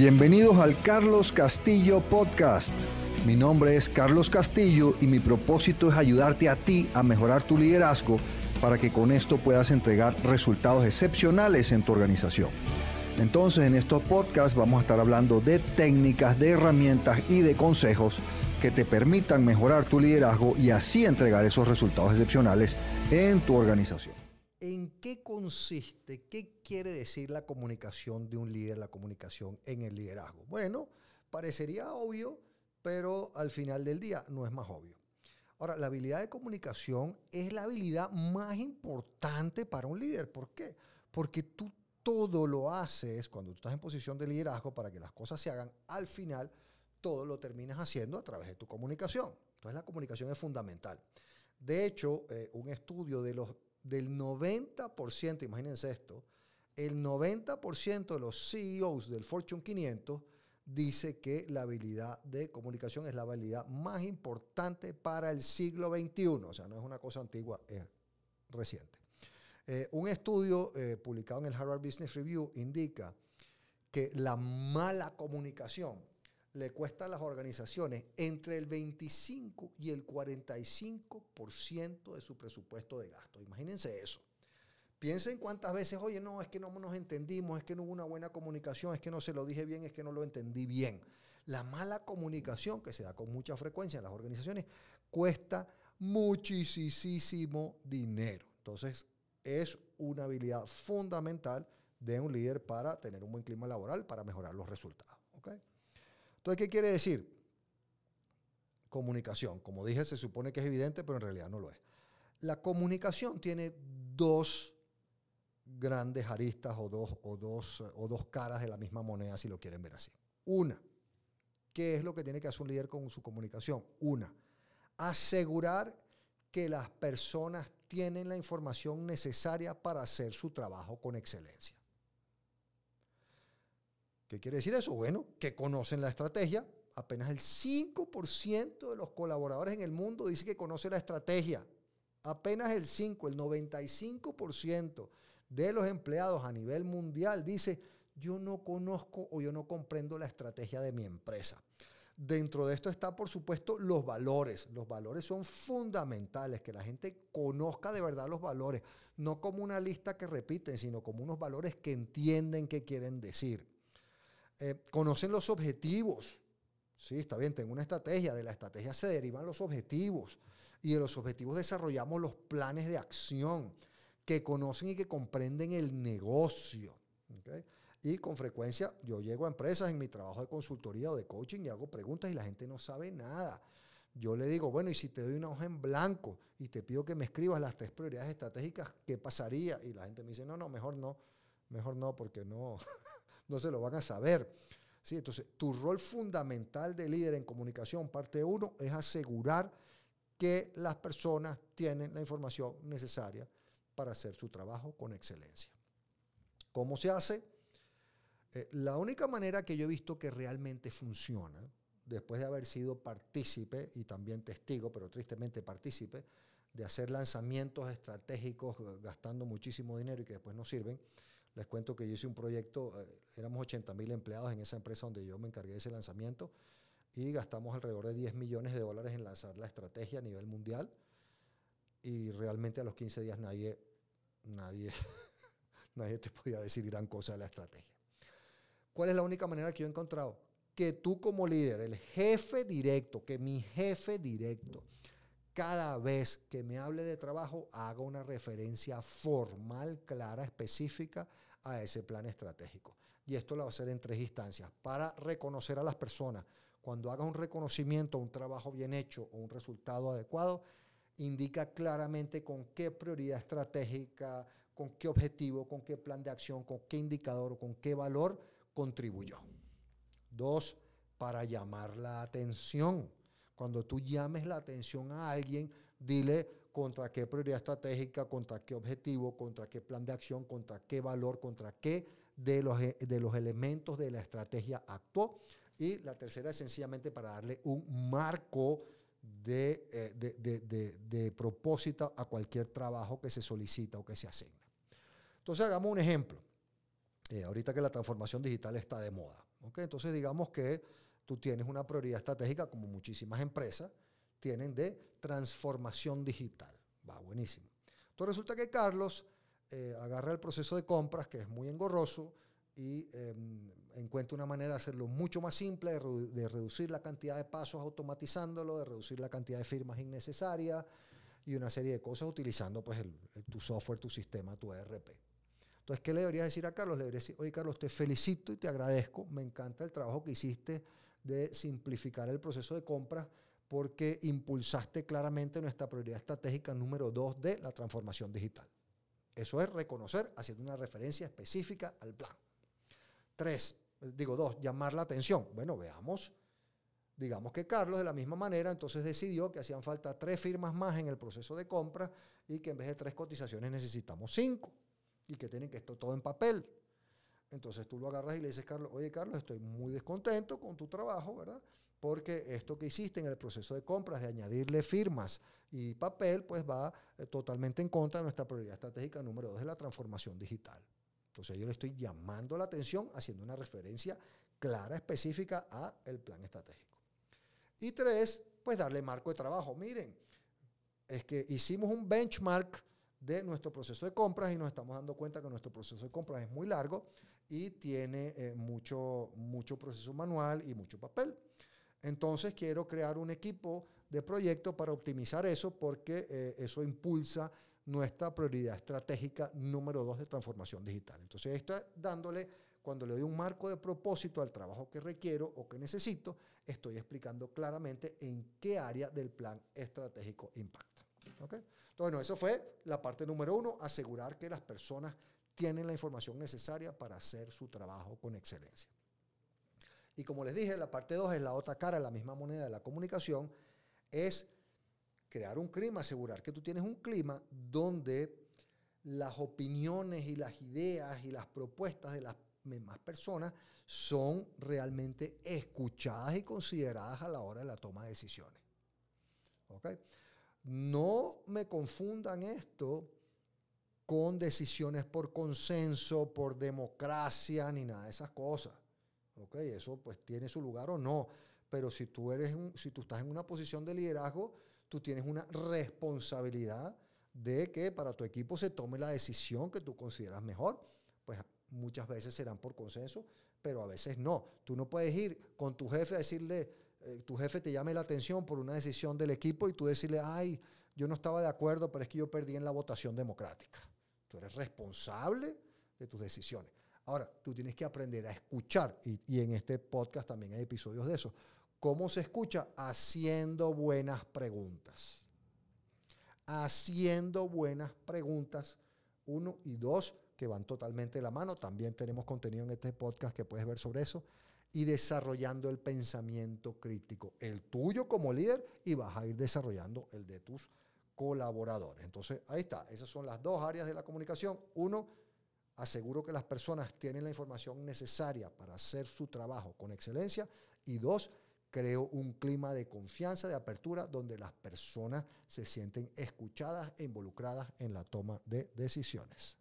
Bienvenidos al Carlos Castillo Podcast. Mi nombre es Carlos Castillo y mi propósito es ayudarte a ti a mejorar tu liderazgo para que con esto puedas entregar resultados excepcionales en tu organización. Entonces, en estos podcasts vamos a estar hablando de técnicas, de herramientas y de consejos que te permitan mejorar tu liderazgo y así entregar esos resultados excepcionales en tu organización. ¿En qué consiste? ¿Qué quiere decir la comunicación de un líder, la comunicación en el liderazgo? Bueno, parecería obvio, pero al final del día no es más obvio. Ahora, la habilidad de comunicación es la habilidad más importante para un líder. ¿Por qué? Porque tú todo lo haces cuando tú estás en posición de liderazgo para que las cosas se hagan. Al final, todo lo terminas haciendo a través de tu comunicación. Entonces, la comunicación es fundamental. De hecho, un estudio del 90%, imagínense esto, el 90% de los CEOs del Fortune 500 dice que la habilidad de comunicación es la habilidad más importante para el siglo XXI. O sea, no es una cosa antigua, es reciente. Un estudio publicado en el Harvard Business Review indica que la mala comunicación le cuesta a las organizaciones entre el 25 y el 45% de su presupuesto de gasto. Imagínense eso. Piensen cuántas veces, oye, no, es que no nos entendimos, es que no hubo una buena comunicación, es que no se lo dije bien, es que no lo entendí bien. La mala comunicación, que se da con mucha frecuencia en las organizaciones, cuesta muchísimo dinero. Entonces, es una habilidad fundamental de un líder para tener un buen clima laboral, para mejorar los resultados, ¿ok? Entonces, ¿qué quiere decir? Comunicación. Como dije, se supone que es evidente, pero en realidad no lo es. La comunicación tiene dos grandes aristas o dos caras de la misma moneda, si lo quieren ver así. Una, ¿qué es lo que tiene que hacer un líder con su comunicación? Una, asegurar que las personas tienen la información necesaria para hacer su trabajo con excelencia. ¿Qué quiere decir eso? Bueno, que conocen la estrategia. Apenas el 5% de los colaboradores en el mundo dice que conoce la estrategia. Apenas el 5%, el 95% de los empleados a nivel mundial dice, yo no conozco o yo no comprendo la estrategia de mi empresa. Dentro de esto está, por supuesto, los valores. Los valores son fundamentales, que la gente conozca de verdad los valores, no como una lista que repiten, sino como unos valores que entienden qué quieren decir. Conocen los objetivos. Sí, está bien, tengo una estrategia. De la estrategia se derivan los objetivos. Y de los objetivos desarrollamos los planes de acción que conocen y que comprenden el negocio. ¿Okay? Y con frecuencia yo llego a empresas en mi trabajo de consultoría o de coaching y hago preguntas y la gente no sabe nada. Yo le digo, bueno, y si te doy una hoja en blanco y te pido que me escribas las 3 prioridades estratégicas, ¿qué pasaría? Y la gente me dice, no, mejor no, porque no... no se lo van a saber. ¿Sí? Entonces, tu rol fundamental de líder en comunicación, parte 1, es asegurar que las personas tienen la información necesaria para hacer su trabajo con excelencia. ¿Cómo se hace? La única manera que yo he visto que realmente funciona, después de haber sido partícipe y también testigo, pero tristemente partícipe, de hacer lanzamientos estratégicos gastando muchísimo dinero y que después no sirven. Les cuento que yo hice un proyecto, éramos 80.000 empleados en esa empresa donde yo me encargué de ese lanzamiento y gastamos alrededor de $10 millones en lanzar la estrategia a nivel mundial y realmente a los 15 días nadie te podía decir gran cosa de la estrategia. ¿Cuál es la única manera que yo he encontrado? Que tú como líder, el jefe directo, que mi jefe directo, cada vez que me hable de trabajo, haga una referencia formal, clara, específica a ese plan estratégico. Y esto lo va a hacer en 3 instancias. Para reconocer a las personas, cuando hagas un reconocimiento, un trabajo bien hecho o un resultado adecuado, indica claramente con qué prioridad estratégica, con qué objetivo, con qué plan de acción, con qué indicador o con qué valor contribuyó. 2, para llamar la atención. Cuando tú llames la atención a alguien, dile contra qué prioridad estratégica, contra qué objetivo, contra qué plan de acción, contra qué valor, contra qué de los elementos de la estrategia actuó. Y la tercera es sencillamente para darle un marco de propósito a cualquier trabajo que se solicita o que se asigna. Entonces, hagamos un ejemplo. Ahorita que la transformación digital está de moda, ¿okay? Entonces digamos que tú tienes una prioridad estratégica, como muchísimas empresas tienen, de transformación digital. Va, buenísimo. Entonces resulta que Carlos agarra el proceso de compras, que es muy engorroso, y encuentra una manera de hacerlo mucho más simple, de reducir la cantidad de pasos automatizándolo, de reducir la cantidad de firmas innecesarias y una serie de cosas utilizando pues, tu software, tu sistema, tu ERP. Entonces, ¿qué le deberías decir a Carlos? Le deberías decir: oye, Carlos, te felicito y te agradezco, me encanta el trabajo que hiciste de simplificar el proceso de compras, porque impulsaste claramente nuestra prioridad estratégica número 2 de la transformación digital. Eso es reconocer, haciendo una referencia específica al plan. 2, llamar la atención. Bueno, veamos. Digamos que Carlos, de la misma manera, entonces decidió que hacían falta 3 firmas más en el proceso de compra y que en vez de 3 cotizaciones necesitamos 5 y que tienen que esto todo en papel. Entonces tú lo agarras y le dices: Carlos, oye, Carlos, estoy muy descontento con tu trabajo, ¿verdad? Porque esto que hiciste en el proceso de compras de añadirle firmas y papel, pues va totalmente en contra de nuestra prioridad estratégica número 2 de la transformación digital. Entonces yo le estoy llamando la atención, haciendo una referencia clara, específica al plan estratégico. Y 3, pues darle marco de trabajo. Miren, es que hicimos un benchmark de nuestro proceso de compras y nos estamos dando cuenta que nuestro proceso de compras es muy largo y tiene mucho proceso manual y mucho papel. Entonces quiero crear un equipo de proyecto para optimizar eso, porque eso impulsa nuestra prioridad estratégica número 2 de transformación digital. Entonces estoy dándole... Cuando le doy un marco de propósito al trabajo que requiero o que necesito, estoy explicando claramente en qué área del plan estratégico impacta. ¿Okay? Entonces, eso fue la parte número 1, asegurar que las personas tienen la información necesaria para hacer su trabajo con excelencia. Y como les dije, la parte 2 es la otra cara, la misma moneda de la comunicación, es crear un clima, asegurar que tú tienes un clima donde las opiniones y las ideas y las propuestas de las más personas son realmente escuchadas y consideradas a la hora de la toma de decisiones. ¿Okay? No me confundan esto con decisiones por consenso, por democracia, ni nada de esas cosas. ¿Okay? Eso pues tiene su lugar o no, pero si tú estás en una posición de liderazgo, tú tienes una responsabilidad de que para tu equipo se tome la decisión que tú consideras mejor. Pues muchas veces serán por consenso, pero a veces no. Tú no puedes ir con tu jefe a decirle, tu jefe te llame la atención por una decisión del equipo y tú decirle: ay, yo no estaba de acuerdo, pero es que yo perdí en la votación democrática. Tú eres responsable de tus decisiones. Ahora, tú tienes que aprender a escuchar, y en este podcast también hay episodios de eso. ¿Cómo se escucha? Haciendo buenas preguntas. Haciendo buenas preguntas, 1 y 2, que van totalmente de la mano. También tenemos contenido en este podcast que puedes ver sobre eso. Y desarrollando el pensamiento crítico, el tuyo como líder, y vas a ir desarrollando el de tus colaboradores. Entonces, ahí está. Esas son las 2 áreas de la comunicación. 1, aseguro que las personas tienen la información necesaria para hacer su trabajo con excelencia. Y 2, creo un clima de confianza, de apertura, donde las personas se sienten escuchadas e involucradas en la toma de decisiones.